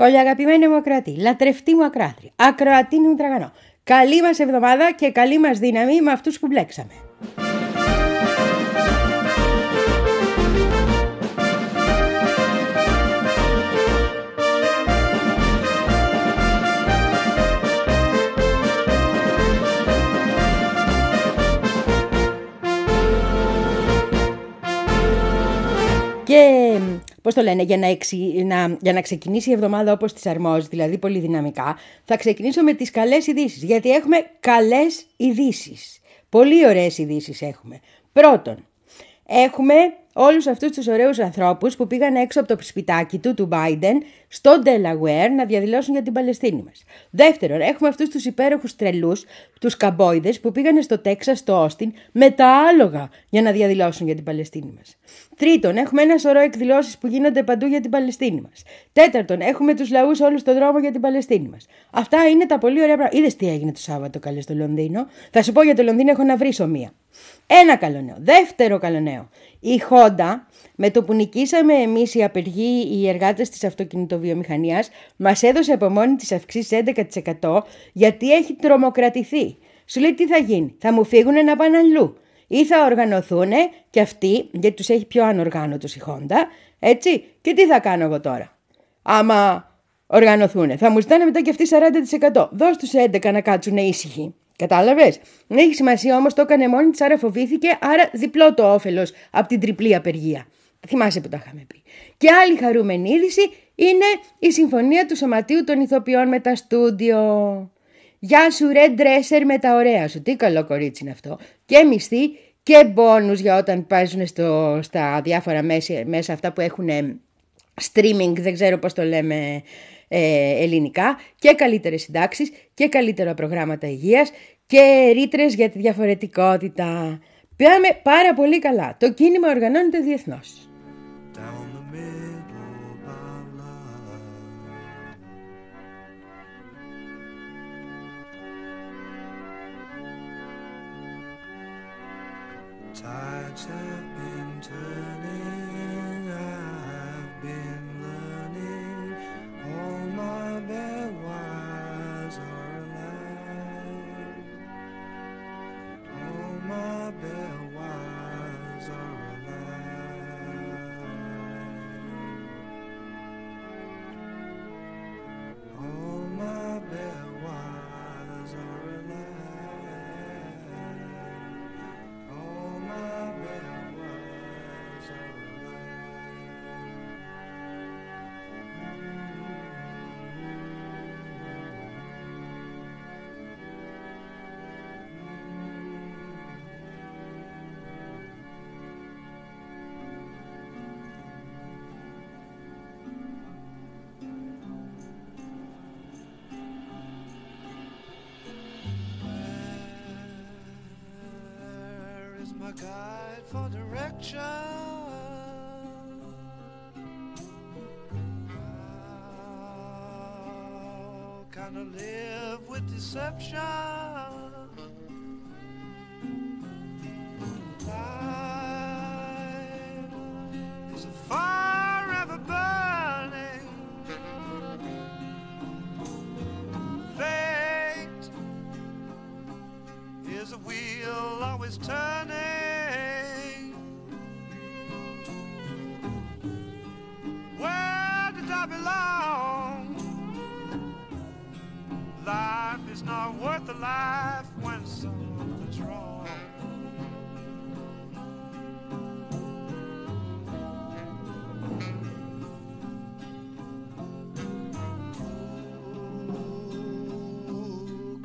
Όλοι αγαπημένοι μου ακροατοί, λατρευτοί μου ακροάτριοι, ακροατή μου τραγανό, καλή μας εβδομάδα και καλή μας δύναμη με αυτούς που μπλέξαμε. Και πώς το λένε, για να ξεκινήσει η εβδομάδα όπως της αρμόζει, δηλαδή πολύ δυναμικά, θα ξεκινήσω με τις καλές ειδήσεις, γιατί έχουμε καλές ειδήσεις. Πολύ ωραίες ειδήσεις έχουμε. Πρώτον, έχουμε όλους αυτούς τους ωραίους ανθρώπους που πήγαν έξω από το σπιτάκι του Biden, στο Delaware, να διαδηλώσουν για την Παλαιστίνη μας. Δεύτερον, έχουμε αυτούς τους υπέροχους τρελούς, τους καμπόιδες που πήγαν στο Τέξας, στο Όστιν, με τα άλογα για να διαδηλώσουν για την Παλαιστίνη μας. Τρίτον, έχουμε ένα σωρό εκδηλώσεις που γίνονται παντού για την Παλαιστίνη μας. Τέταρτον, έχουμε τους λαούς όλους στον δρόμο για την Παλαιστίνη μας. Αυτά είναι τα πολύ ωραία πράγματα. Είδες τι έγινε το Σάββατο, καλέ, στο Λονδίνο. Θα σου πω για το Λονδίνο, έχω να βρίσω μία. Ένα καλό νέο. Δεύτερο καλό νέο. Η Honda, με το που νικήσαμε εμείς οι απεργοί, οι εργάτες της αυτοκινητοβιομηχανίας, μας έδωσε από μόνη της αυξήσεις 11% γιατί έχει τρομοκρατηθεί. Σου λέει τι θα γίνει, θα μου φύγουνε να πάνε αλλού ή θα οργανωθούνε και αυτοί, γιατί τους έχει πιο ανοργάνωτος η Honda, έτσι, και τι θα κάνω εγώ τώρα. Άμα οργανωθούνε, θα μου ζητάνε μετά και αυτοί 40%. Δώσ' τους 11 να κάτσουνε ήσυχοι. Κατάλαβες. Δεν έχει σημασία όμως, το έκανε μόνη της, άρα φοβήθηκε, άρα διπλό το όφελος από την τριπλή απεργία. Θυμάσαι που τα είχαμε πει. Και άλλη χαρούμενη είδηση είναι η συμφωνία του Σωματείου των Ηθοποιών με τα στούντιο. Γεια σου Red Dresser με τα ωραία σου. Τι καλό κορίτσι είναι αυτό. Και μισθή και μπόνους για όταν παίζουν στα διάφορα μέσα αυτά που έχουν streaming, δεν ξέρω πώς το λέμε ελληνικά, και καλύτερες συντάξεις και καλύτερα προγράμματα υγείας και ρήτρες για τη διαφορετικότητα. Πάμε πάρα πολύ καλά. Το κίνημα οργανώνεται διεθνώς. Guide for direction. How can I live with deception? Life is a fire ever burning. Fate is a wheel always turning. Life when something's wrong.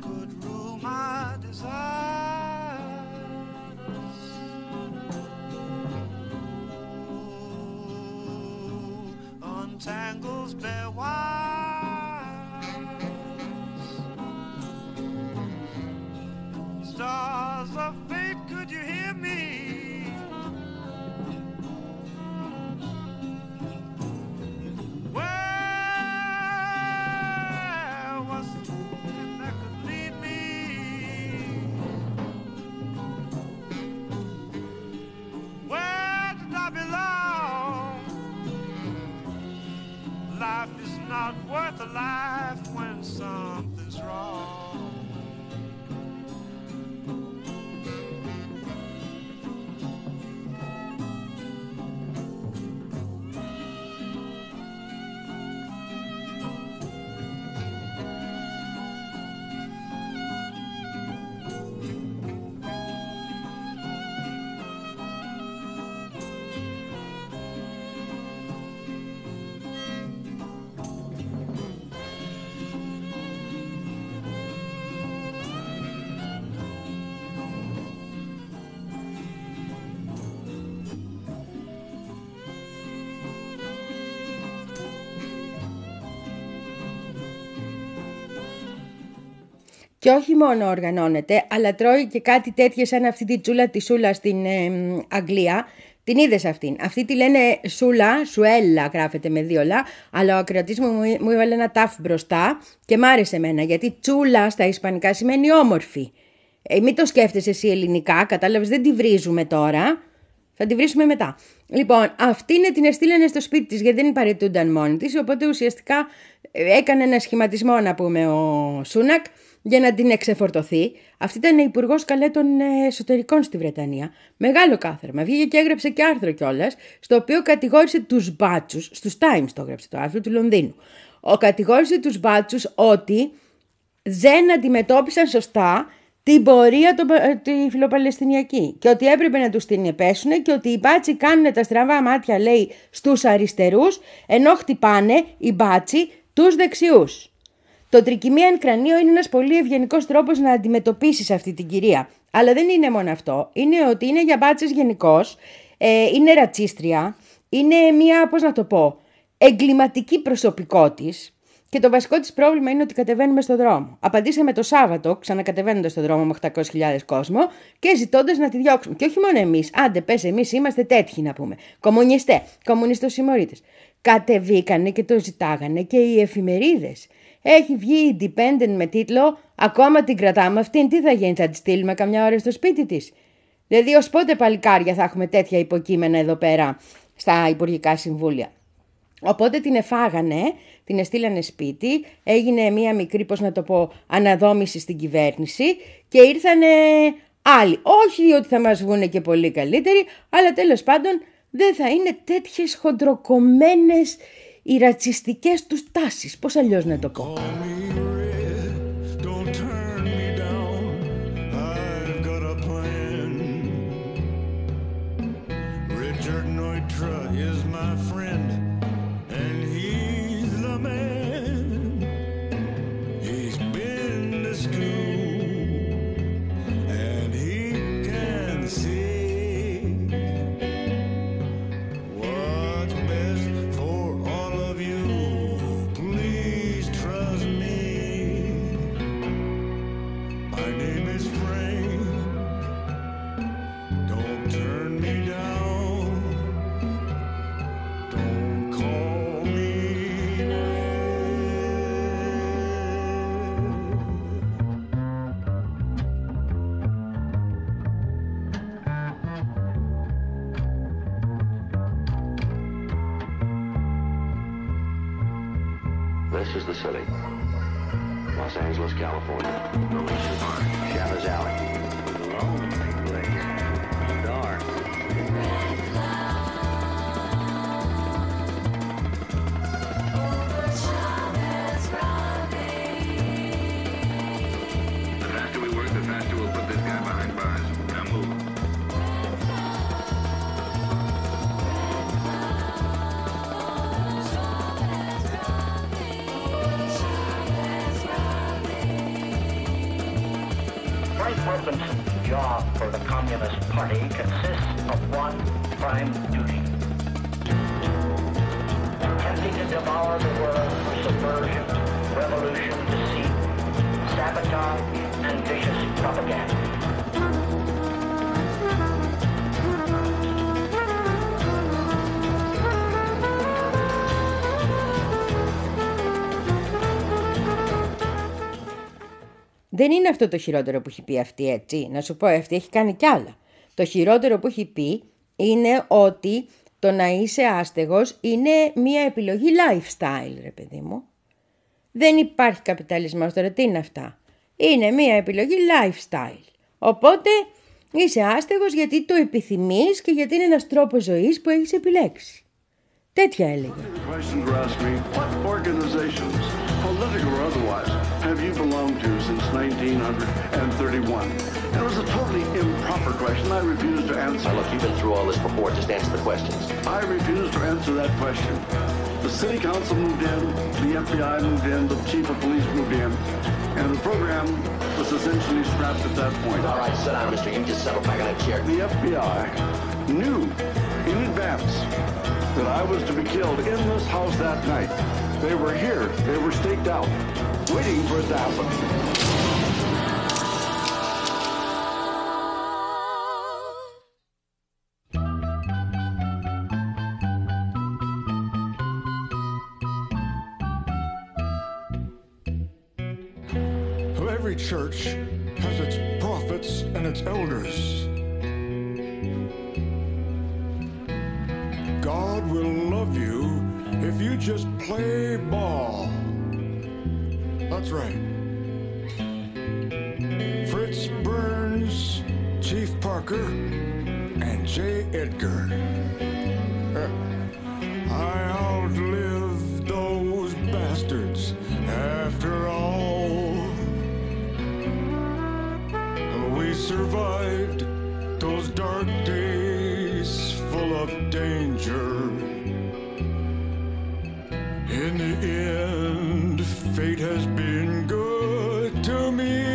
Who could rule my desires? Who untangles their wires? Και όχι μόνο οργανώνεται, αλλά τρώει και κάτι τέτοιο σαν αυτή τη τσούλα τη Σούλα στην Αγγλία. Την είδες αυτήν. Αυτή τη λένε Σούλα, Σουέλλα γράφεται με δύο λα, αλλά ο ακροατής μου έβαλε ένα τάφ μπροστά και μ' άρεσε εμένα, γιατί τσούλα στα ισπανικά σημαίνει όμορφη. Μην το σκέφτεσαι εσύ ελληνικά, κατάλαβες, δεν τη βρίζουμε τώρα, θα τη βρίσουμε μετά. Λοιπόν, αυτήν την εστήλανε στο σπίτι της, γιατί δεν παρετούνταν μόνη της, οπότε ουσιαστικά έκανε ένα σχηματισμό, να πούμε, ο Σούνακ, για να την εξεφορτωθεί. Αυτή ήταν υπουργός καλέ των εσωτερικών στη Βρετανία. Μεγάλο κάθαρμα. Βγήκε και έγραψε και άρθρο κιόλας, στο οποίο κατηγόρησε τους μπάτσους, στους Times το έγραψε το άρθρο του Λονδίνου. Κατηγόρησε τους μπάτσους ότι δεν αντιμετώπισαν σωστά την πορεία τη φιλοπαλαιστινιακή και ότι έπρεπε να τους την επέσουνε και ότι οι μπάτσοι κάνουν τα στραβά μάτια, λέει, στους αριστερούς, ενώ χτυπάνε οι μπάτσοι τους δεξιούς. Το τρικυμία εν κρανίο είναι ένας πολύ ευγενικός τρόπος να αντιμετωπίσεις αυτή την κυρία. Αλλά δεν είναι μόνο αυτό. Είναι ότι είναι για μπάτσες γενικώς, είναι ρατσίστρια, είναι μια, πώς να το πω, εγκληματική προσωπικό της. Και το βασικό της πρόβλημα είναι ότι κατεβαίνουμε στον δρόμο. Απαντήσαμε το Σάββατο, ξανακατεβαίνοντας στον δρόμο με 800.000 κόσμο και ζητώντας να τη διώξουμε. Και όχι μόνο εμείς, άντε πες, εμείς είμαστε τέτοιοι να πούμε. Κομμουνιστές, κομμουνιστοσημωρίτες. Κατεβήκανε και το ζητάγανε και οι εφημερίδες. Έχει βγει η Independent με τίτλο «Ακόμα την κρατάμε αυτήν, τι θα γίνει, θα τη στείλουμε καμιά ώρα στο σπίτι της». Δηλαδή ως πότε παλικάρια θα έχουμε τέτοια υποκείμενα εδώ πέρα στα υπουργικά συμβούλια. Οπότε την εφάγανε, την εστήλανε σπίτι, έγινε μία μικρή, πώς να το πω, αναδόμηση στην κυβέρνηση και ήρθανε άλλοι. Όχι ότι θα μας βγούνε και πολύ καλύτεροι, αλλά τέλος πάντων δεν θα είναι τέτοιες χοντροκομμένες οι ρατσιστικές τους τάσεις, πώς αλλιώς να το πω. Δεν είναι αυτό το χειρότερο που έχει πει αυτή, έτσι. Να σου πω, αυτή έχει κάνει κι άλλα. Το χειρότερο που έχει πει είναι ότι το να είσαι άστεγος είναι μια επιλογή lifestyle, ρε παιδί μου. Δεν υπάρχει καπιταλισμός τώρα, τι είναι αυτά. Είναι μια επιλογή lifestyle. Οπότε είσαι άστεγος γιατί το επιθυμείς και γιατί είναι ένας τρόπος ζωής που έχεις επιλέξει. Τέτοια έλεγε. Political or otherwise, have you belonged to since 1931? It was a totally improper question. I refuse to answer. Look, you've been through all this before. Just answer the questions. I refuse to answer that question. The city council moved in, the FBI moved in, the chief of police moved in, and the program was essentially scrapped at that point. All right, sit down, mister. You just settle back in that chair. The FBI knew in advance that I was to be killed in this house that night. They were here. They were staked out, waiting for it to happen. every church has its prophets and its elders. God will love you if you just play ball. That's right. Fritz Burns, Chief Parker, and J. Edgar. I outlived those bastards after all. We survived those dark days full of danger. In the end, fate has been good to me.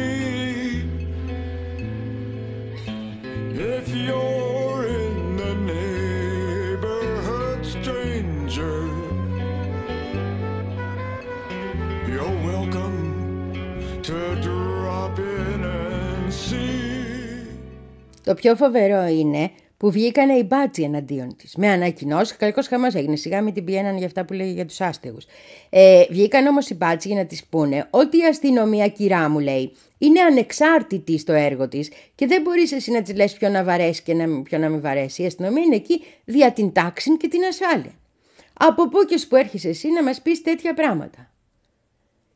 If you're in the neighborhood, stranger, you're welcome to drop in and see. Το πιο φοβερό είναι που βγήκανε οι μπάτσοι εναντίον της. Με ανακοινώσεις, καλικός χαμός έγινε. Σιγά μην την πιέναν για αυτά που λέγει για τους άστεγους. Βγήκαν όμως οι μπάτσοι για να της πούνε ότι η αστυνομία, κυρά μου, λέει, είναι ανεξάρτητη στο έργο της και δεν μπορείς εσύ να της λες ποιο να βαρέσει και ποιο να μην βαρέσει. Η αστυνομία είναι εκεί δια την τάξη και την ασφάλεια. Από πού και που έρχεσαι εσύ να μας πεις τέτοια πράγματα?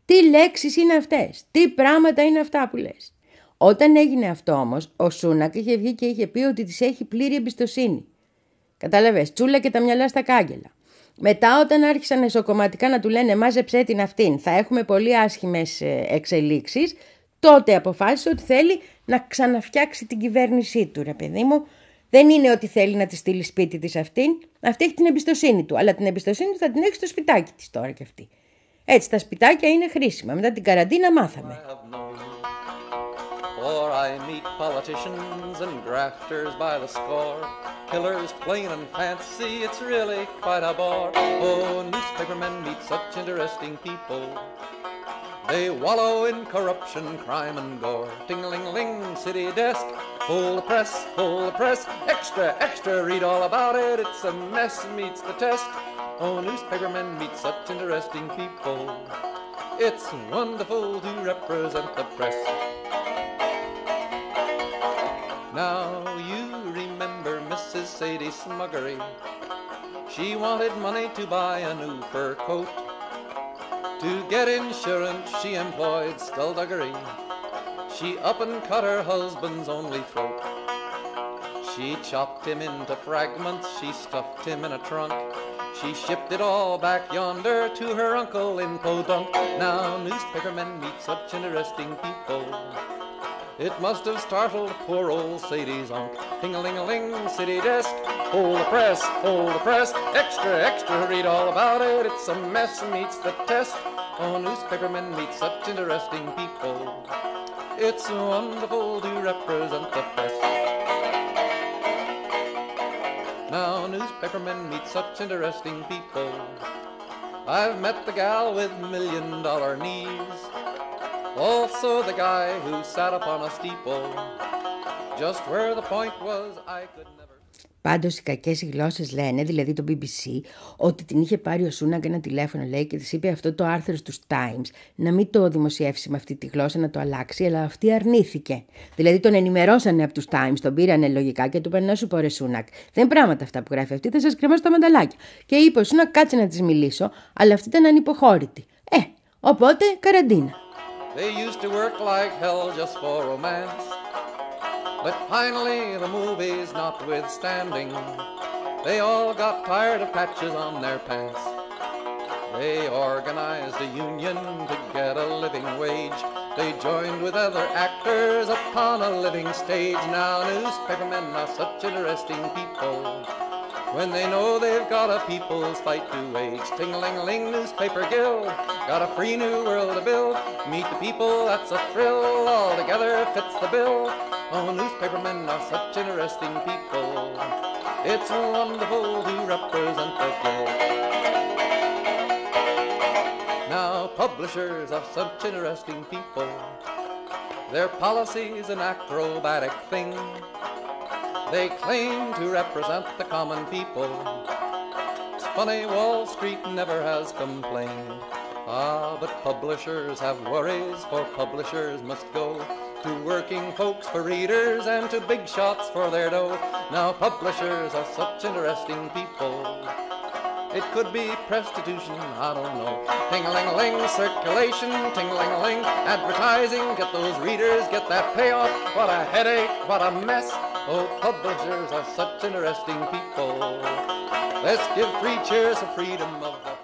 Τι λέξεις είναι αυτές? Τι πράγματα είναι αυτά που λες? Όταν έγινε αυτό όμως, ο Σούνακ είχε βγει και είχε πει ότι της έχει πλήρη εμπιστοσύνη. Κατάλαβες, τσούλα και τα μυαλά στα κάγκελα. Μετά όταν άρχισαν εσωκομματικά να του λένε μάζεψέ την αυτήν, θα έχουμε πολύ άσχημες εξελίξεις, τότε αποφάσισε ότι θέλει να ξαναφτιάξει την κυβέρνησή του, ρε παιδί μου. Δεν είναι ότι θέλει να τη στείλει σπίτι της αυτήν, αυτή έχει την εμπιστοσύνη του, αλλά την εμπιστοσύνη του θα την έχει στο σπιτάκι της τώρα κι αυτή. Έτσι τα σπιτάκια είναι χρήσιμα, μετά την καραντίνα μάθαμε. Or I meet politicians and grafters by the score, killers plain and fancy, it's really quite a bore. Oh, newspapermen meet such interesting people. They wallow in corruption, crime and gore. Ting-a-ling-a-ling, city desk, pull the press, extra, extra, read all about it, it's a mess, meets the test. Oh, newspapermen meet such interesting people. It's wonderful to represent the press. Now you remember Mrs. Sadie Smuggery. She wanted money to buy a new fur coat. To get insurance she employed skullduggery. She up and cut her husband's only throat. She chopped him into fragments, she stuffed him in a trunk. She shipped it all back yonder to her uncle in Podunk. Now newspapermen meet such interesting people. It must have startled poor old Sadie's uncle. Ting-a-ling-a-ling, city desk, hold the press, extra, extra, read all about it, it's a mess, meets the test. Oh, newspapermen meet such interesting people. It's wonderful to represent the press. Now, newspapermen meet such interesting people. I've met the gal with $1 million knees. Also the guy who sat upon a steeple. Just where the point was I could never. Πάντως οι κακές γλώσσες λένε, δηλαδή το BBC, ότι την είχε πάρει ο Σούνακ ένα τηλέφωνο, λέει, και της είπε αυτό το άρθρο στους Times να μην το δημοσιεύσει με αυτή τη γλώσσα, να το αλλάξει, αλλά αυτή αρνήθηκε. Δηλαδή τον ενημερώσανε από τους Times, τον πήρανε λογικά και του είπαν να σου πω ρε Σούνακ, δεν είναι πράγματα αυτά που γράφει αυτή, θα σας κρεμάσω τα μανταλάκια. Και είπε ο Σούνακ, κάτσε να της μιλήσω, αλλά αυτή ήταν ανυποχώρητη. Οπότε καραντίνα. They used to work like hell just for romance. But finally the movies notwithstanding, they all got tired of patches on their pants. They organized a union to get a living wage. They joined with other actors upon a living stage. Now newspapermen are such interesting people. When they know they've got a people's fight to wage. Ting-a-ling-a-ling, newspaper guild, got a free new world to build. Meet the people, that's a thrill, all together fits the bill. Oh, newspapermen are such interesting people. It's wonderful to represent the guild. Now publishers are such interesting people. Their policy's an acrobatic thing. They claim to represent the common people. It's funny, Wall Street never has complained. Ah, but publishers have worries, for publishers must go to working folks for readers and to big shots for their dough. Now publishers are such interesting people. It could be prostitution, I don't know. Ting-a-ling-a-ling, circulation, ting-a-ling-a-ling, advertising, get those readers, get that payoff. What a headache, what a mess. Oh, publishers are such interesting people. Let's give free cheers for freedom of the press.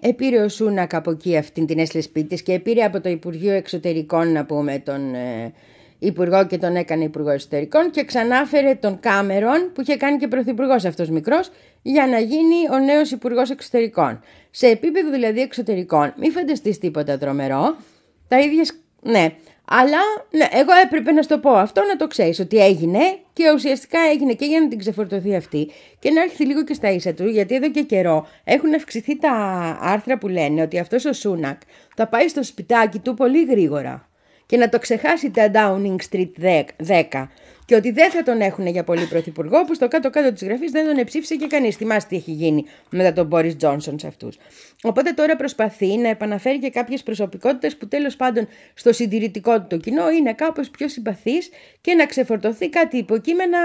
Επήρε ο Σούνακ από εκεί αυτήν την Έσλη Σπίτης και επήρε από το Υπουργείο Εξωτερικών, να πούμε, τον Υπουργό και τον έκανε Υπουργό Εξωτερικών και ξανάφερε τον Κάμερον, που είχε κάνει και Πρωθυπουργός αυτός μικρός, για να γίνει ο νέος Υπουργός Εξωτερικών. Σε επίπεδο δηλαδή εξωτερικών, μη φανταστείς τίποτα τρομερό. Τα ίδια, ναι. Αλλά ναι, εγώ έπρεπε να σου το πω αυτό, να το ξέρεις ότι έγινε και ουσιαστικά έγινε και για να την ξεφορτωθεί αυτή και να έρθει λίγο και στα ίσα του, γιατί εδώ και καιρό έχουν αυξηθεί τα άρθρα που λένε ότι αυτός ο Σούνακ θα πάει στο σπιτάκι του πολύ γρήγορα και να το ξεχάσει τα Downing Street 10 και ότι δεν θα τον έχουν για πολύ πρωθυπουργό, που στο κάτω-κάτω της γραφής δεν τον εψήφισε και κανείς. Θυμάστε τι έχει γίνει μετά τον Μπόρις Τζόνσον σε αυτούς. Οπότε τώρα προσπαθεί να επαναφέρει και κάποιες προσωπικότητες που τέλος πάντων στο συντηρητικό του το κοινό είναι κάπως πιο συμπαθής και να ξεφορτωθεί κάτι υποκείμενα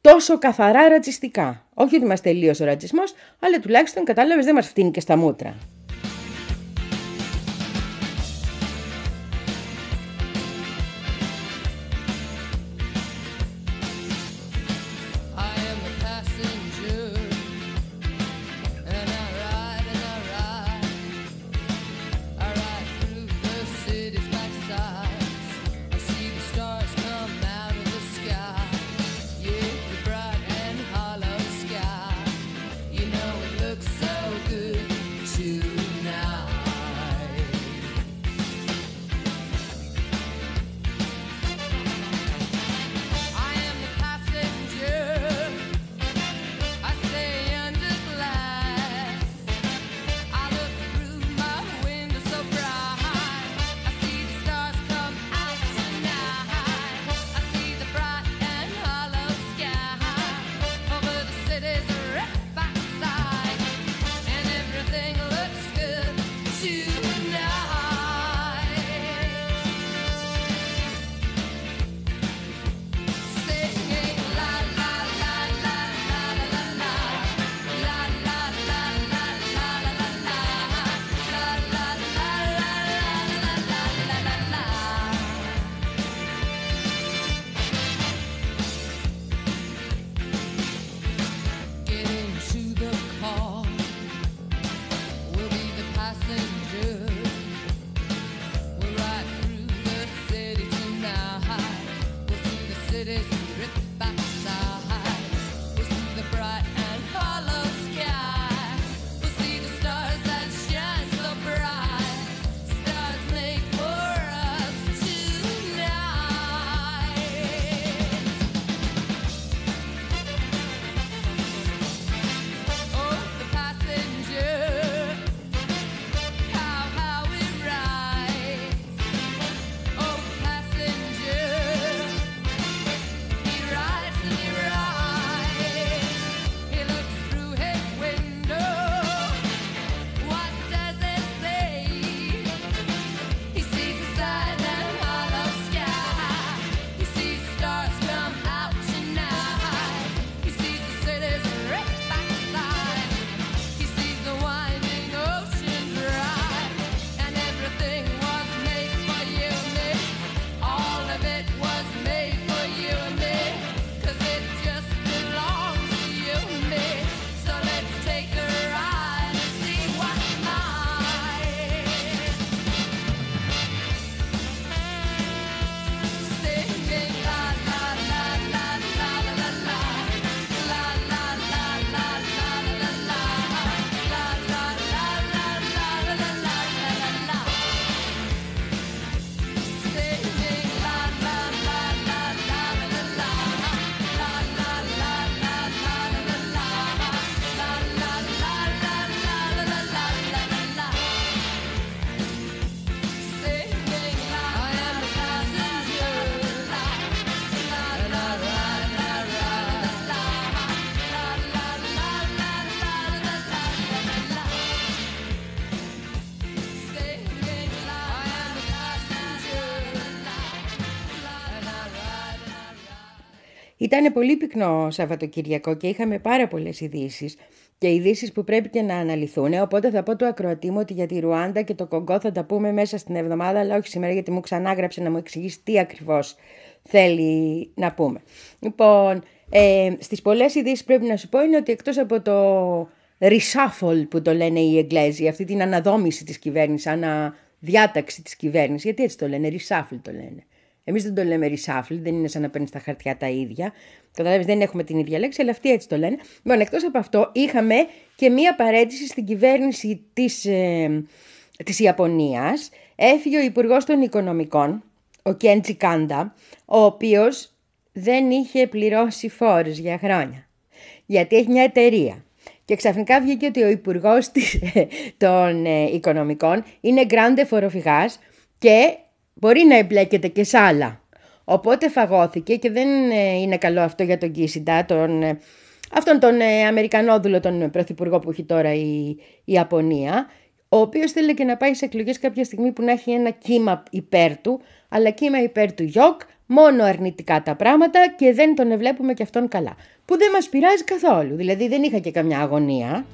τόσο καθαρά ρατσιστικά. Όχι ότι μας τελείωσε ο ρατσισμός, αλλά τουλάχιστον κατάλαβες δεν μας φτύνει και στα μούτρα. You Ήταν πολύ πυκνό Σαββατοκυριακό και είχαμε πάρα πολλές ειδήσεις και ειδήσεις που πρέπει και να αναλυθούν. Οπότε θα πω του ακροατή μου ότι για τη Ρουάντα και το Κογκό θα τα πούμε μέσα στην εβδομάδα, αλλά όχι σήμερα γιατί μου ξανάγραψε να μου εξηγήσει τι ακριβώς θέλει να πούμε. Λοιπόν, στις πολλές ειδήσεις πρέπει να σου πω είναι ότι εκτός από το reshuffle που το λένε οι Εγγλέζοι, αυτή την αναδόμηση της κυβέρνησης, αναδιάταξη της κυβέρνησης, γιατί έτσι το λένε, reshuffle το λένε. Εμείς δεν το λέμε reshuffle, δεν είναι σαν να παίρνεις τα χαρτιά τα ίδια. Καταλάβεις, δεν έχουμε την ίδια λέξη, αλλά αυτοί έτσι το λένε. Λοιπόν, εκτός από αυτό, είχαμε και μία παρέτηση στην κυβέρνηση της Ιαπωνίας. Έφυγε ο Υπουργός των Οικονομικών, ο Κέντζι Κάντα, ο οποίος δεν είχε πληρώσει φόρους για χρόνια. Γιατί έχει μια εταιρεία. Και ξαφνικά βγήκε ότι ο Υπουργός των Οικονομικών είναι γκράντε φοροφυγάς και μπορεί να εμπλέκεται και σε άλλα. Οπότε φαγώθηκε και δεν είναι καλό αυτό για τον Κίσιντα, αυτόν τον Αμερικανόδουλο, τον πρωθυπουργό που έχει τώρα η Ιαπωνία, ο οποίος θέλει και να πάει σε εκλογές κάποια στιγμή που να έχει ένα κύμα υπέρ του, αλλά κύμα υπέρ του γιοκ, μόνο αρνητικά τα πράγματα και δεν τον βλέπουμε και αυτόν καλά. Που δεν μας πειράζει καθόλου, δηλαδή δεν είχα και καμιά αγωνία.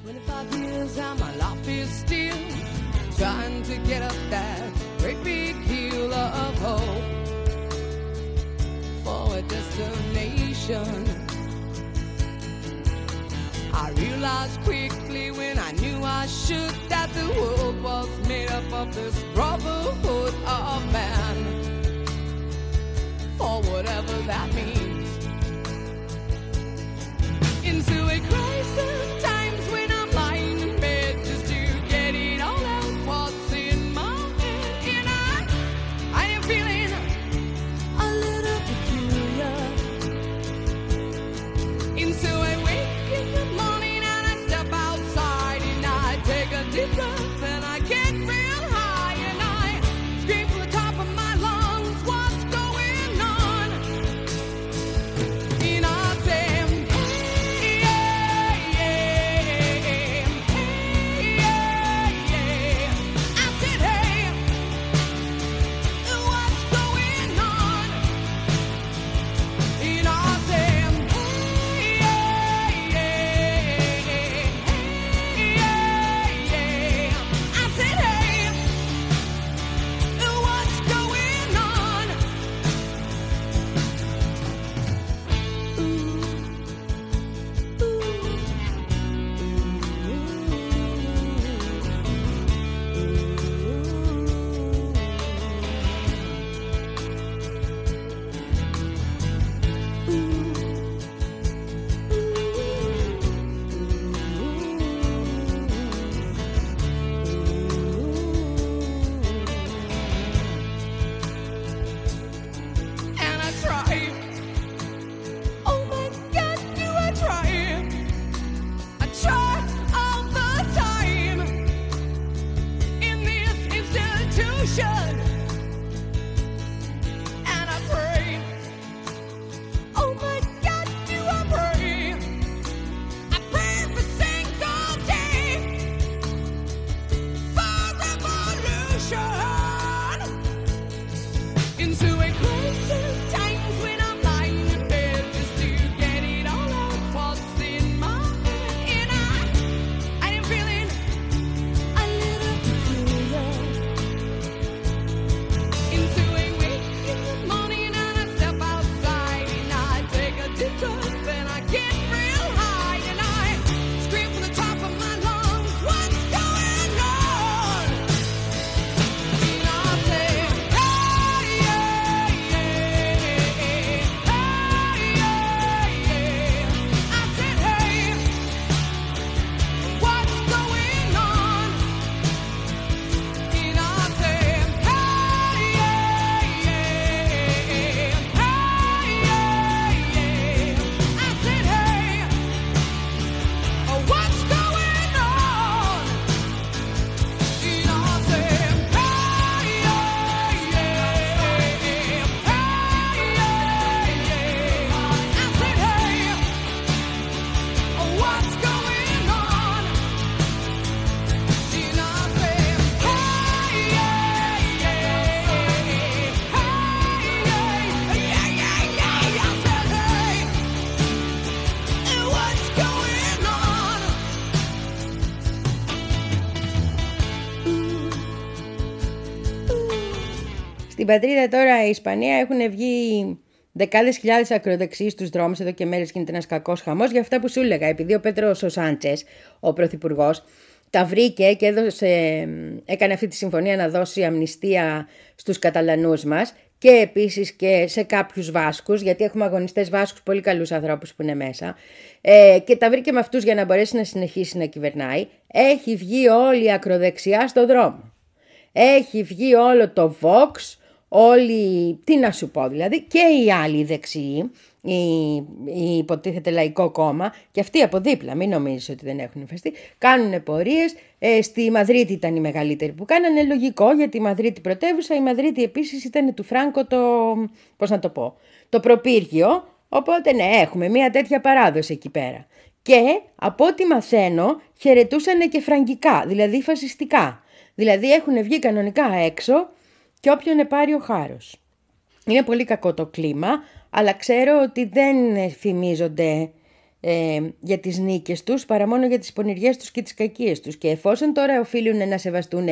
I realized quickly when I knew I should that the world was made up of this brotherhood of man, or whatever that means. Into a crisis times when I'm lying in bed just to get it all out what's in my head, and I am feeling a little peculiar. Into a πατρίδα τώρα η Ισπανία έχουν βγει δεκάδες χιλιάδες ακροδεξιοί στους δρόμους εδώ και μέρες, γίνεται ένας κακός χαμός για αυτά που σου έλεγα. Επειδή ο Πέτρος ο Σάντσες, ο πρωθυπουργός, τα βρήκε και έκανε αυτή τη συμφωνία να δώσει αμνηστία στους Καταλανούς μας και επίσης και σε κάποιους Βάσκους, γιατί έχουμε αγωνιστές Βάσκους, πολύ καλούς ανθρώπους που είναι μέσα, και τα βρήκε με αυτούς για να μπορέσει να συνεχίσει να κυβερνάει. Έχει βγει όλη η ακροδεξιά στον δρόμο. Έχει βγει όλο το Vox, όλοι, τι να σου πω δηλαδή, και οι άλλοι δεξιοί, η υποτίθεται Λαϊκό Κόμμα, και αυτοί από δίπλα, μην νομίζεις ότι δεν έχουν εμφανιστεί, κάνουν πορείες. Στη Μαδρίτη ήταν η μεγαλύτερη που κάνανε, λογικό, γιατί η Μαδρίτη πρωτεύουσα, η Μαδρίτη επίσης ήταν του Φράγκο το, πώς να το πω, το προπύργιο, οπότε ναι, έχουμε μια τέτοια παράδοση εκεί πέρα. Και από ό,τι μαθαίνω χαιρετούσαν και φραγκικά, δηλαδή φασιστικά. Δηλαδή έχουν βγει κανονικά έξω και όποιον πάρει ο χάρος. Είναι πολύ κακό το κλίμα, αλλά ξέρω ότι δεν φημίζονται για τις νίκες τους, παρά μόνο για τις πονηριές τους και τις κακίες τους. Και εφόσον τώρα οφείλουν να σεβαστούν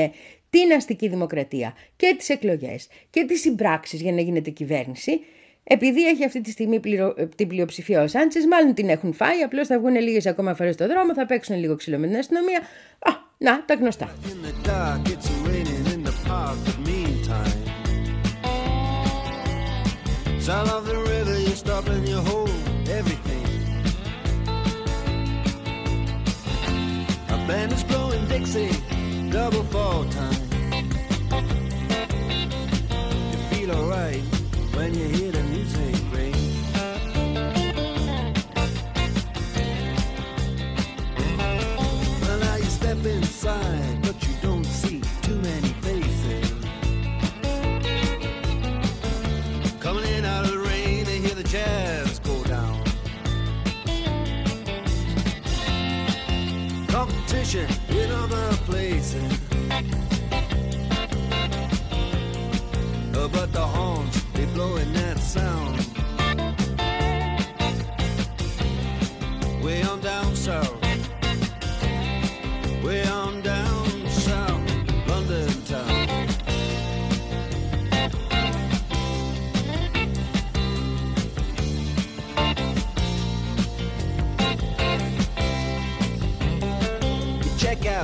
την αστική δημοκρατία και τις εκλογές και τις συμπράξεις για να γίνεται κυβέρνηση, επειδή έχει αυτή τη στιγμή την πλειοψηφία ο Σάντσες, μάλλον την έχουν φάει, απλώς θα βγουν λίγες ακόμα φορές στον δρόμο, θα παίξουν λίγο ξύλο με την αστυνομία. Α, να, τα γνωστά. Sound of the river, you stop and you hold everything. A band is blowing Dixie, double fall time. You feel alright when you hear the music ring. Well, now you step inside, but you don't see too many faces. Coming in out of the rain, they hear the jazz go down. Competition in other places, but the horns, they blowing that sound. Way on down south, way on down south, London town.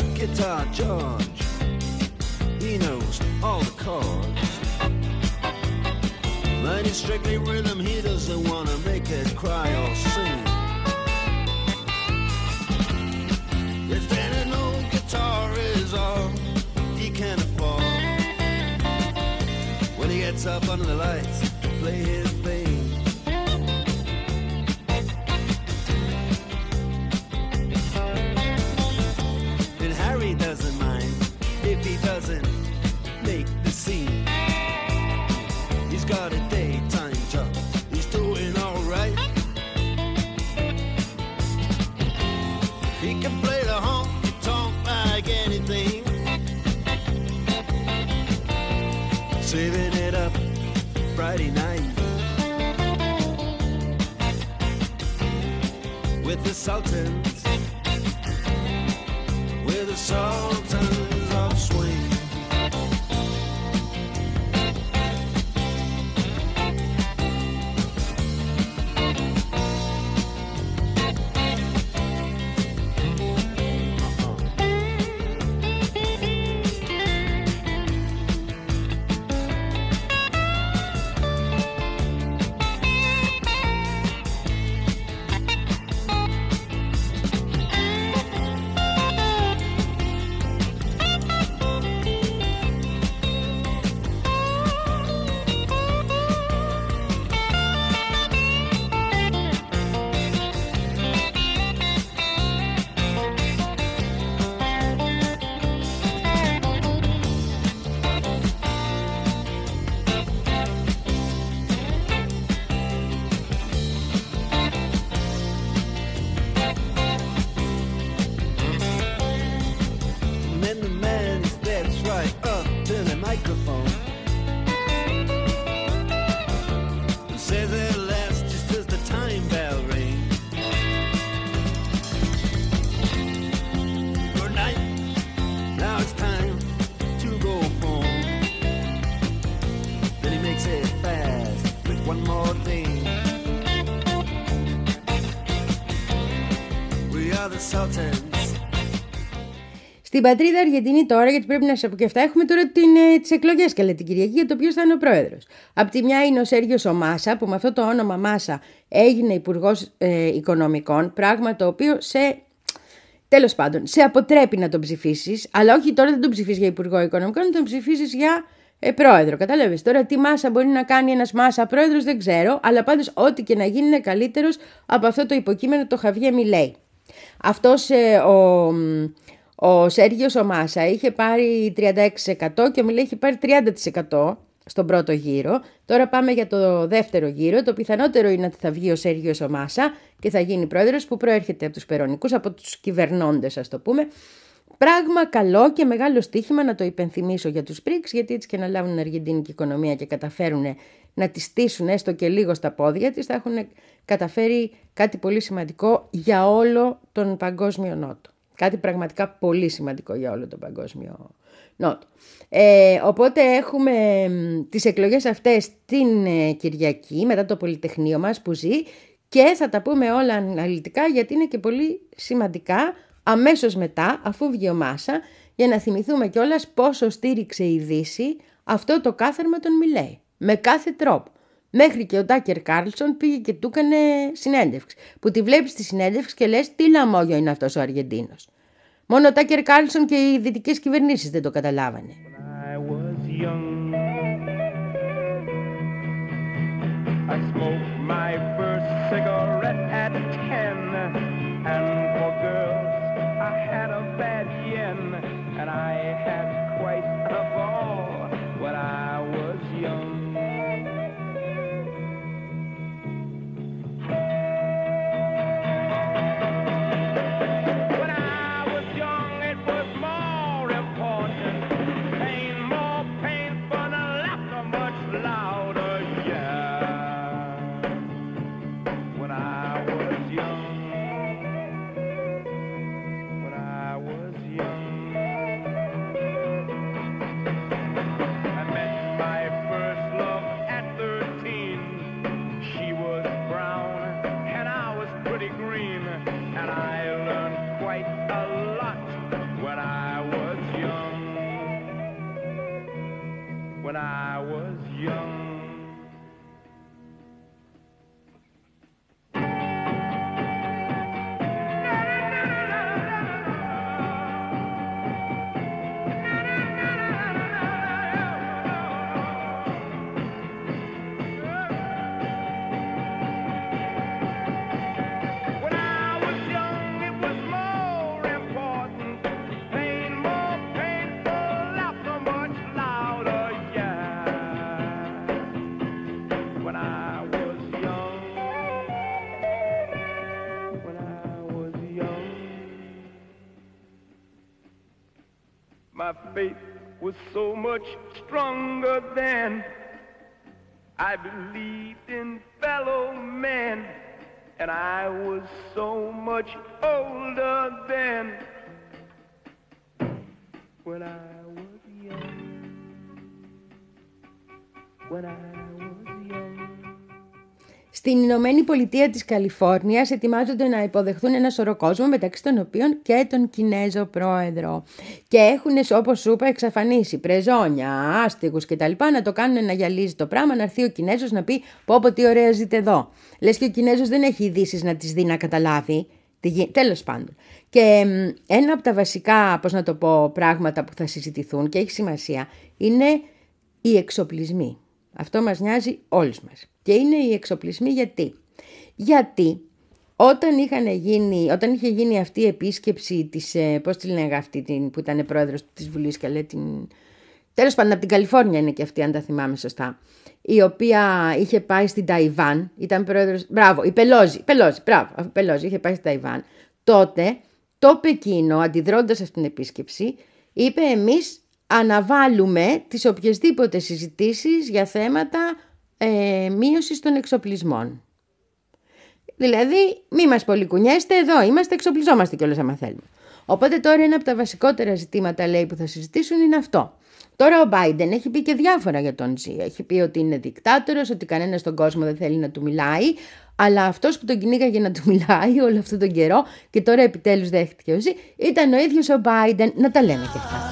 Out Guitar George, he knows all the chords. But he's strictly rhythm, he doesn't want to make it cry or sing. If that an old guitar is all he can afford, when he gets up under the lights to play his thing. He doesn't mind if he doesn't make the scene. He's got a daytime job, he's doing alright. He can play the honky-tonk like anything, saving it up Friday night with the Sultans. We're the Sultans of Swing. Στην πατρίδα Αργεντινή τώρα, γιατί πρέπει να σας πω και αυτά, έχουμε τώρα τις εκλογές και την Κυριακή για το ποιος θα είναι ο πρόεδρος. Απ' τη μια είναι ο Σέργιο Μάσα, που με αυτό το όνομα Μάσα έγινε υπουργός οικονομικών, πράγμα το οποίο τέλος πάντων, σε αποτρέπει να τον ψηφίσεις, αλλά όχι τώρα δεν τον ψηφίσεις για υπουργό οικονομικών, να τον ψηφίσεις για πρόεδρο. Κατάλαβες. Τώρα τι Μάσα μπορεί να κάνει ένας Μάσα πρόεδρος δεν ξέρω, αλλά πάντως ό,τι και να γίνει είναι καλύτερος από αυτό το υποκείμενο το Χαβιέ Μιλέι. Αυτός ο Σέργιο Μάσα είχε πάρει 36% και ο Μιλέι είχε πάρει 30% στον πρώτο γύρο. Τώρα πάμε για το δεύτερο γύρο. Το πιθανότερο είναι ότι θα βγει ο Σέργιο Μάσα και θα γίνει πρόεδρος, που προέρχεται από τους περονικούς, από τους κυβερνώντες, ας το πούμε. Πράγμα καλό και μεγάλο στοίχημα, να το υπενθυμίσω για τους πρίξ, γιατί έτσι και να λάβουν την αργεντινική οικονομία και καταφέρουν να τη στήσουν έστω και λίγο στα πόδια της, θα έχουν καταφέρει κάτι πολύ σημαντικό για όλο τον παγκόσμιο νότο. Κάτι πραγματικά πολύ σημαντικό για όλο τον παγκόσμιο νότο. Οπότε έχουμε τις εκλογές αυτές την Κυριακή μετά το Πολυτεχνείο μας που ζει, και θα τα πούμε όλα αναλυτικά γιατί είναι και πολύ σημαντικά αμέσως μετά, αφού βγει ο Μάσα, για να θυμηθούμε κιόλας πόσο στήριξε η Δύση αυτό το κάθαρμα των Μιλέι. Με κάθε τρόπο. Μέχρι και ο Ντάκερ Κάρλσον πήγε και του έκανε συνέντευξη. Που τη βλέπεις τη συνέντευξη και λες τι λαμόγιο είναι αυτός ο Αργεντίνος. Μόνο ο Ντάκερ Κάρλσον και οι δυτικές κυβερνήσεις δεν το καταλάβανε. My faith was so much stronger then. I believed in fellow men, and I was so much older then. When I was young, when I was young. Στην Ηνωμένη Πολιτεία της Καλιφόρνιας ετοιμάζονται να υποδεχθούν ένα σωρό κόσμο, μεταξύ των οποίων και τον Κινέζο πρόεδρο. Και έχουν, όπως σου είπα, εξαφανίσει πρεζόνια, άστιγους κτλ. Να το κάνουν να γυαλίζει το πράγμα, να έρθει ο Κινέζος να πει πω πω τι ωραία ζείτε εδώ. Λες και ο Κινέζος δεν έχει ειδήσεις να τις δει να καταλάβει. Τέλος πάντων. Και ένα από τα βασικά, πώς να το πω, πράγματα που θα συζητηθούν και έχει σημασία είναι οι εξοπλισμοί. Αυτό μας νοιάζει όλους μας. Και είναι οι εξοπλισμοί γιατί. Γιατί όταν είχε γίνει αυτή η επίσκεψη της, πώς τη λέγα αυτή που ήταν πρόεδρος της Βουλής και λέει την... Τέλος πάντων από την Καλιφόρνια είναι και αυτή αν τα θυμάμαι σωστά. Η οποία είχε πάει στην Ταϊβάν, ήταν πρόεδρος... Μπράβο, η Πελόζη, μπράβο, η Πελόζη είχε πάει στην Ταϊβάν. Τότε το Πεκίνο αντιδρώντας αυτήν την επίσκεψη είπε εμείς αναβάλουμε τις οποιασδήποτε συζητήσεις για θέματα μείωσης των εξοπλισμών. Δηλαδή, μη μας πολυκουνιέστε, εδώ είμαστε, εξοπλιζόμαστε κιόλας άμα θέλουμε. Οπότε τώρα ένα από τα βασικότερα ζητήματα λέει που θα συζητήσουν είναι αυτό. Τώρα ο Μπάιντεν έχει πει και διάφορα για τον Τζι. Έχει πει ότι είναι δικτάτορος, ότι κανένας στον κόσμο δεν θέλει να του μιλάει, αλλά αυτός που τον κυνήγαγε να του μιλάει όλο αυτόν τον καιρό και τώρα επιτέλους δέχτηκε ο Τζι, ήταν ο ίδιος ο Μπάιντεν. Να τα λέμε και αυτά.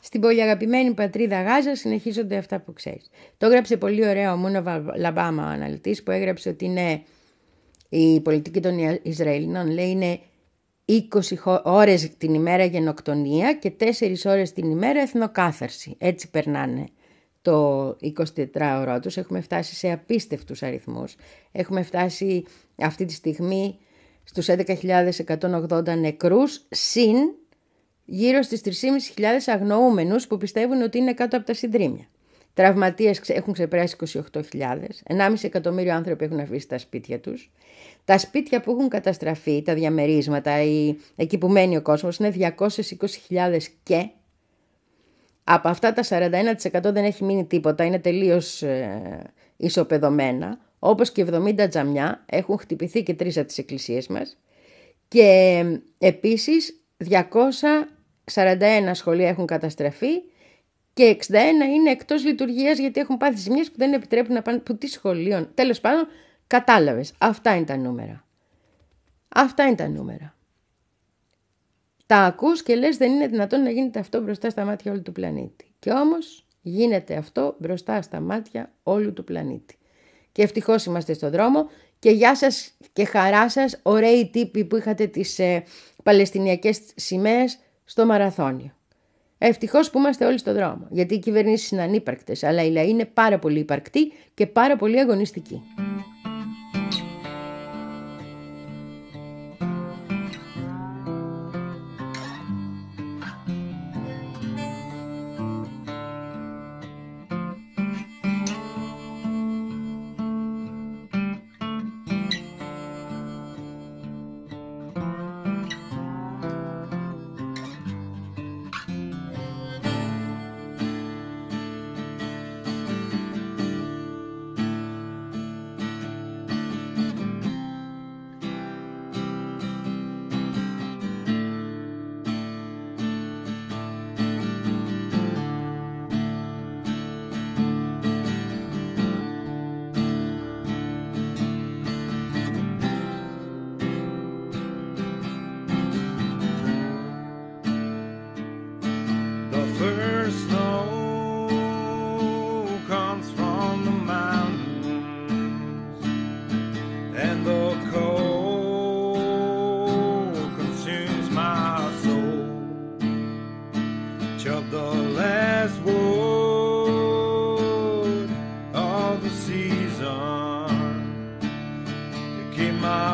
Στην πολυαγαπημένη πατρίδα Γάζα συνεχίζονται αυτά που ξέρεις. Το έγραψε πολύ ωραίο ο Μούνα Λαμπάμα, ο αναλυτής, που έγραψε ότι είναι η πολιτική των Ισραηλινών, λέει, είναι 20 ώρες την ημέρα γενοκτονία και 4 ώρες την ημέρα εθνοκάθαρση. Έτσι περνάνε το 24ωρό τους. Έχουμε φτάσει σε απίστευτους αριθμούς. Έχουμε φτάσει αυτή τη στιγμή στους 11.180 νεκρούς, συν γύρω στις 3.500 αγνοούμενους που πιστεύουν ότι είναι κάτω από τα συντρίμια. Τραυματίες έχουν ξεπεράσει 28.000, 1,5 εκατομμύριο άνθρωποι έχουν αφήσει τα σπίτια τους. Τα σπίτια που έχουν καταστραφεί, τα διαμερίσματα, εκεί που μένει ο κόσμος, είναι 220.000 και από αυτά τα 41% δεν έχει μείνει τίποτα, είναι τελείως ισοπεδωμένα, όπως και 70 τζαμιά, έχουν χτυπηθεί και 3 από τις εκκλησίες μας και επίσης 241 σχολεία έχουν καταστραφεί και 61 είναι εκτός λειτουργίας γιατί έχουν πάθει ζημίες που δεν επιτρέπουν να πάνε που τι σχολείων. Τέλος πάντων, κατάλαβες. Αυτά είναι τα νούμερα. Αυτά είναι τα νούμερα. Τα ακούς και λες δεν είναι δυνατόν να γίνεται αυτό μπροστά στα μάτια όλου του πλανήτη. Και όμως γίνεται αυτό μπροστά στα μάτια όλου του πλανήτη. Και ευτυχώς είμαστε στον δρόμο και γεια σας και χαρά σας, ωραίοι τύποι που είχατε τις παλαιστινιακές σημαίες στο Μαραθώνιο. Ευτυχώς που είμαστε όλοι στον δρόμο, γιατί οι κυβερνήσεις είναι ανύπαρκτες, αλλά οι λαοί είναι πάρα πολύ υπαρκτοί και πάρα πολύ αγωνιστικοί.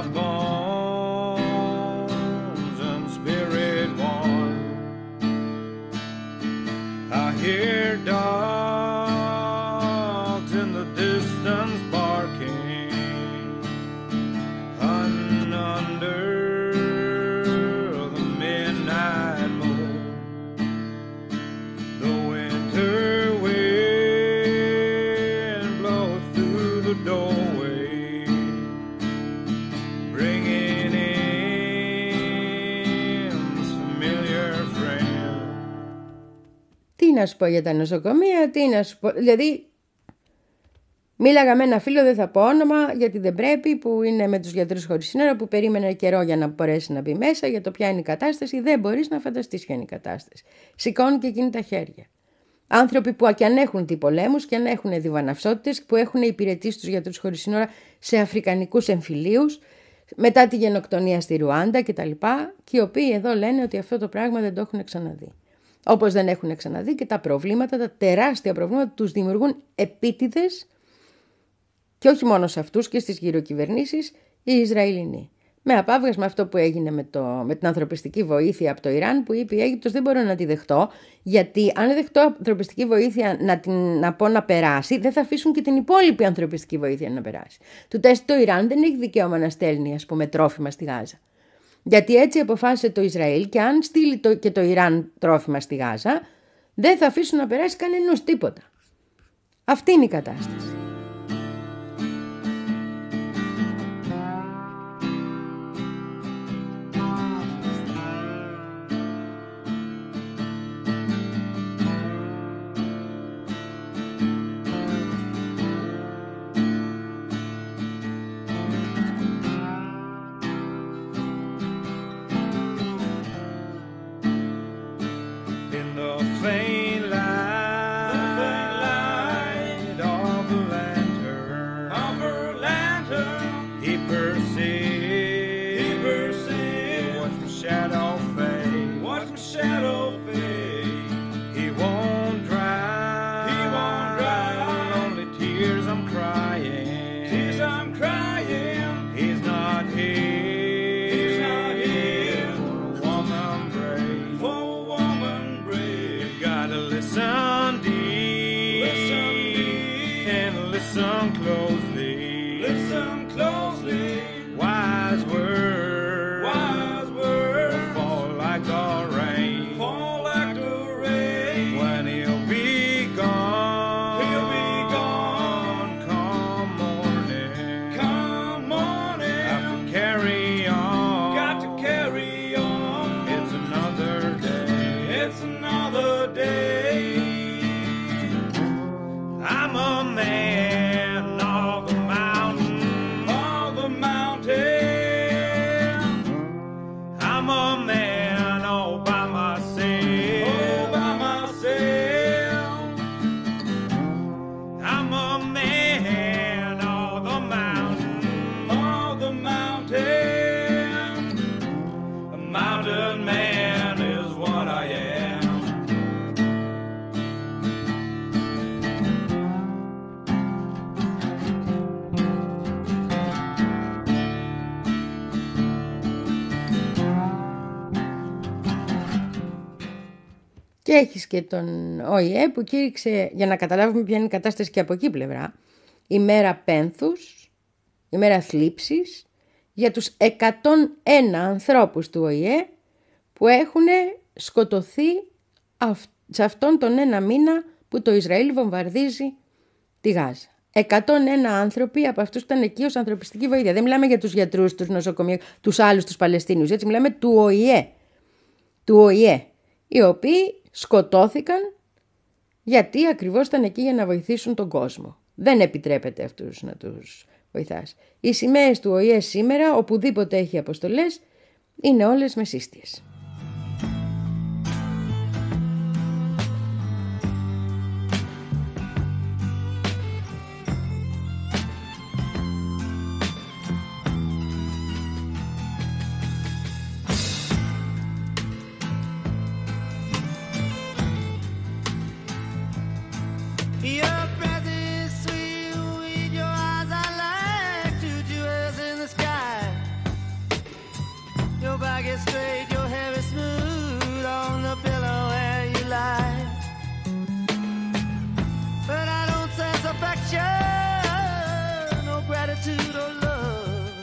of bones and spirit worn. I hear dogs in the distance barking, under the midnight moon. The winter wind blows through the door. Τι να σου πω για τα νοσοκομεία, τι να σου πω. Δηλαδή, μίλαγα με ένα φίλο, δεν θα πω όνομα, γιατί δεν πρέπει, που είναι με τους γιατρούς χωρίς σύνορα, που περίμενε καιρό για να μπορέσει να μπει μέσα, για το ποια είναι η κατάσταση. Δεν μπορείς να φανταστείς ποια είναι η κατάσταση. Σηκώνουν και εκείνη τα χέρια. Άνθρωποι που και αν έχουν τι πολέμους, και αν έχουν διβαναυσότητες, που έχουν υπηρετήσει τους γιατρούς χωρίς σύνορα σε αφρικανικούς εμφυλίους, μετά τη γενοκτονία στη Ρουάντα κτλ. Και οι οποίοι εδώ λένε ότι αυτό το πράγμα δεν το έχουν ξαναδεί. Όπως δεν έχουν ξαναδεί και τα προβλήματα, τα τεράστια προβλήματα τους δημιουργούν επίτηδες και όχι μόνο σε αυτούς και στις γυροκυβερνήσεις οι Ισραηλινοί. Με απάβγασμα αυτό που έγινε με την ανθρωπιστική βοήθεια από το Ιράν, που είπε η Αίγυπτος δεν μπορώ να τη δεχτώ, γιατί αν δεχτώ ανθρωπιστική βοήθεια να πω να περάσει, δεν θα αφήσουν και την υπόλοιπη ανθρωπιστική βοήθεια να περάσει. Του τεστ το Ιράν δεν έχει δικαίωμα να στέλνει, ας πούμε, τρόφιμα στη Γάζα. Γιατί έτσι αποφάσισε το Ισραήλ, και αν στείλει και το Ιράν τρόφιμα στη Γάζα, δεν θα αφήσουν να περάσει κανένας τίποτα. Αυτή είναι η κατάσταση. Και έχεις και τον ΟΗΕ που κήρυξε, για να καταλάβουμε ποια είναι η κατάσταση και από εκεί πλευρά, ημέρα πένθους, ημέρα θλίψης για τους 101 ανθρώπους του ΟΗΕ που έχουν σκοτωθεί σε αυτόν τον ένα μήνα που το Ισραήλ βομβαρδίζει τη Γάζα. 101 άνθρωποι, από αυτούς ήταν εκεί ως ανθρωπιστική βοήθεια. Δεν μιλάμε για τους γιατρούς, τους νοσοκομείους, τους άλλους, τους Παλαιστίνιους. Έτσι μιλάμε του ΟΗΕ, οι οποίοι σκοτώθηκαν γιατί ακριβώς ήταν εκεί για να βοηθήσουν τον κόσμο. Δεν επιτρέπεται αυτούς να τους βοηθάς. Οι σημαίες του ΟΗΕ σήμερα, οπουδήποτε έχει αποστολές, είναι όλες μεσίστιες. Sweet with your eyes, I like to do as in the sky. back is straight, your hair is smooth on the pillow where you lie. But I don't sense affection, no gratitude or love.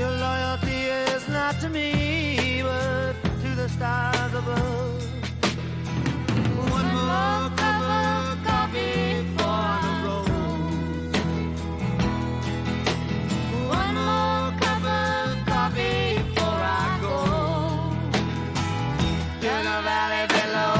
Your loyalty is not to me, but to the stars above. One more cup of coffee for the road. One more cup of coffee before I go to the valley below.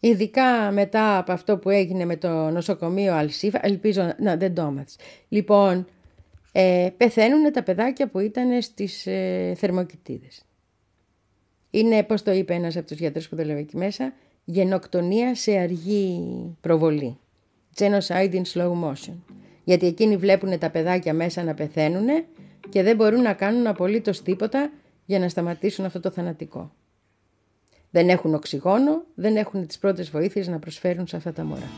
Ειδικά μετά από αυτό που έγινε με το νοσοκομείο Al-Shifa, ελπίζω να δεν το μάθεις. Λοιπόν, πεθαίνουν τα παιδάκια που ήταν στις θερμοκοιτίδες. Είναι, πώς το είπε ένας από τους γιατρούς που δούλευε εκεί μέσα, γενοκτονία σε αργή προβολή. Genocide in slow motion. Γιατί εκείνοι βλέπουν τα παιδάκια μέσα να πεθαίνουν και δεν μπορούν να κάνουν απολύτως τίποτα για να σταματήσουν αυτό το θανατικό. Δεν έχουν οξυγόνο, δεν έχουν τις πρώτες βοήθειες να προσφέρουν σε αυτά τα μωρά.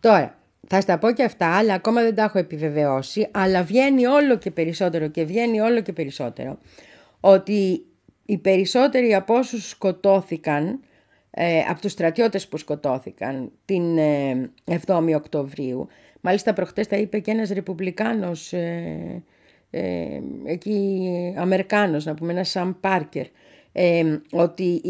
Τώρα, θα στα πω και αυτά, αλλά ακόμα δεν τα έχω επιβεβαιώσει, αλλά βγαίνει όλο και περισσότερο και βγαίνει όλο και περισσότερο ότι οι περισσότεροι από όσους σκοτώθηκαν, από τους στρατιώτες που σκοτώθηκαν την 7η Οκτωβρίου, μάλιστα προχτές τα είπε και ένας ρεπουμπλικάνος, εκεί Αμερικάνος να πούμε, ένας Sam Parker, ότι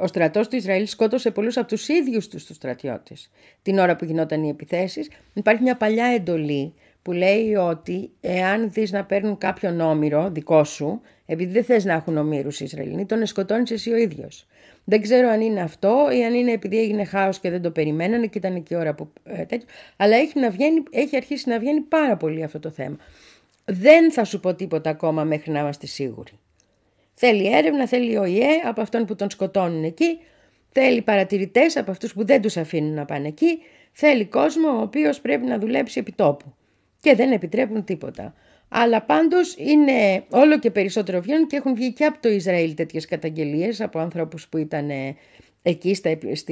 ο στρατός του Ισραήλ σκότωσε πολλούς από τους ίδιους τους στρατιώτες την ώρα που γινόταν οι επιθέσεις. Υπάρχει μια παλιά εντολή που λέει ότι εάν δεις να παίρνουν κάποιον όμηρο δικό σου, επειδή δεν θες να έχουν ομήρους οι Ισραηλινοί, τον σκοτώνεις εσύ ο ίδιος. Δεν ξέρω αν είναι αυτό ή αν είναι επειδή έγινε χάος και δεν το περιμένανε και ήταν και η ώρα που τέτοιο, αλλά έχει αρχίσει να βγαίνει πάρα πολύ αυτό το θέμα. Δεν θα σου πω τίποτα ακόμα μέχρι να είμαστε σίγουροι. Θέλει έρευνα, θέλει ΟΗΕ από αυτόν που τον σκοτώνουν εκεί, θέλει παρατηρητές από αυτούς που δεν τους αφήνουν να πάνε εκεί, θέλει κόσμο ο οποίος πρέπει να δουλέψει επί τόπου και δεν επιτρέπουν τίποτα. Αλλά πάντως είναι όλο και περισσότερο βγαίνουν και έχουν βγει και από το Ισραήλ τέτοιες καταγγελίες από ανθρώπους που ήταν εκεί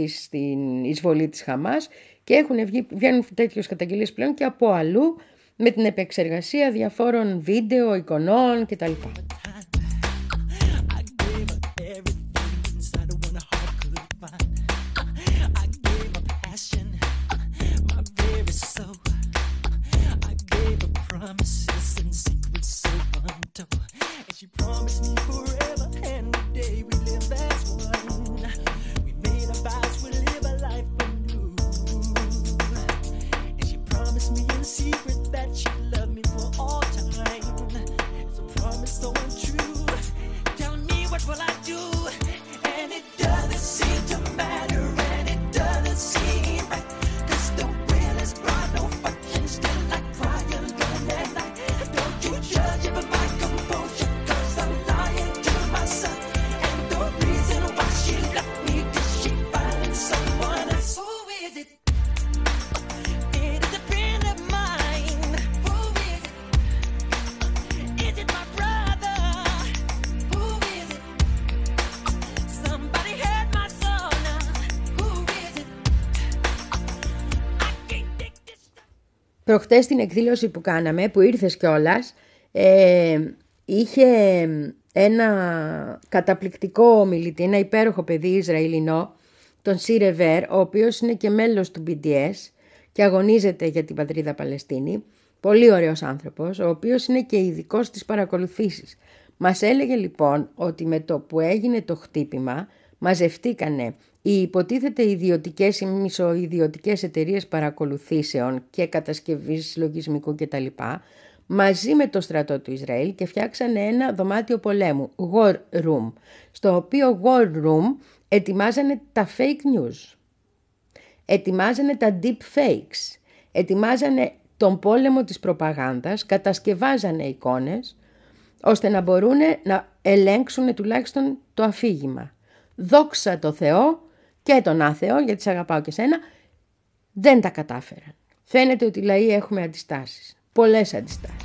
στην εισβολή της Χαμάς και βγαίνουν τέτοιες καταγγελίες πλέον και από αλλού με την επεξεργασία διαφόρων βίντεο, εικονών κτλ. προχτές στην εκδήλωση που κάναμε, που ήρθες κιόλας, είχε ένα καταπληκτικό ομιλητή, ένα υπέροχο παιδί Ισραηλινό, τον Shir Hever, ο οποίος είναι και μέλος του BDS και αγωνίζεται για την πατρίδα Παλαιστίνη. Πολύ ωραίος άνθρωπος, ο οποίος είναι και ειδικός στις παρακολουθήσεις. Μας έλεγε λοιπόν ότι με το που έγινε το χτύπημα μαζευτήκανε οι υποτίθεται ιδιωτικές ή μισοϊδιωτικές εταιρείες παρακολουθήσεων και κατασκευής λογισμικού κτλ. Μαζί με το στρατό του Ισραήλ και φτιάξανε ένα δωμάτιο πολέμου, war room, στο οποίο war room ετοιμάζανε τα fake news, ετοιμάζανε τα deep fakes, ετοιμάζανε τον πόλεμο της προπαγάνδας, κατασκευάζανε εικόνες, ώστε να μπορούν να ελέγξουν τουλάχιστον το αφήγημα. Δόξα το Θεό και τον άθεο, γιατί σε αγαπάω και σένα, δεν τα κατάφεραν. Φαίνεται ότι λαοί έχουμε αντιστάσεις, πολλές αντιστάσεις.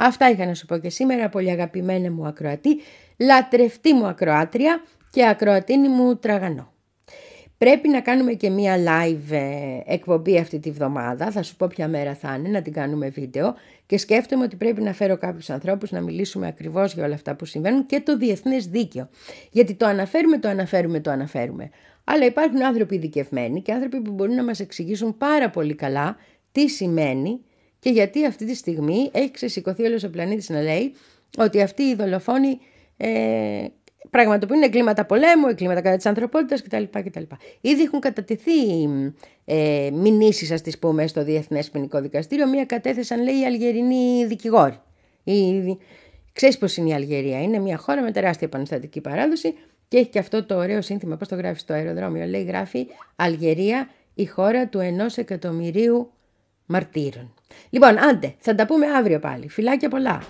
Αυτά είχα να σου πω και σήμερα, πολύ αγαπημένα μου ακροατή, λατρευτή μου ακροάτρια και ακροατίνη μου τραγανό. Πρέπει να κάνουμε και μία live εκπομπή αυτή τη βδομάδα, θα σου πω ποια μέρα θα είναι, να την κάνουμε βίντεο και σκέφτομαι ότι πρέπει να φέρω κάποιους ανθρώπους να μιλήσουμε ακριβώς για όλα αυτά που συμβαίνουν και το διεθνές δίκαιο. Γιατί το αναφέρουμε, αλλά υπάρχουν άνθρωποι ειδικευμένοι και άνθρωποι που μπορούν να μας εξηγήσουν πάρα πολύ καλά τι σημαίνει και γιατί αυτή τη στιγμή έχει ξεσηκωθεί όλος ο πλανήτης να λέει ότι αυτοί οι δολοφόνοι πραγματοποιούν εγκλήματα πολέμου, εγκλήματα κατά της ανθρωπότητας κτλ. Ήδη έχουν κατατεθεί μηνύσεις, ας τις πούμε, στο Διεθνές Ποινικό Δικαστήριο. Μία κατέθεσαν, λέει, οι Αλγερινοί δικηγόροι. Ξέρεις πώς είναι η Αλγερία. Είναι μια χώρα με τεράστια επαναστατική παράδοση και έχει και αυτό το ωραίο σύνθημα. Πώς το γράφει στο αεροδρόμιο. Λέει, γράφει Αλγερία, η χώρα του 1 εκατομμυρίου μαρτύρων. Λοιπόν, άντε, θα τα πούμε αύριο πάλι. Φιλάκια πολλά.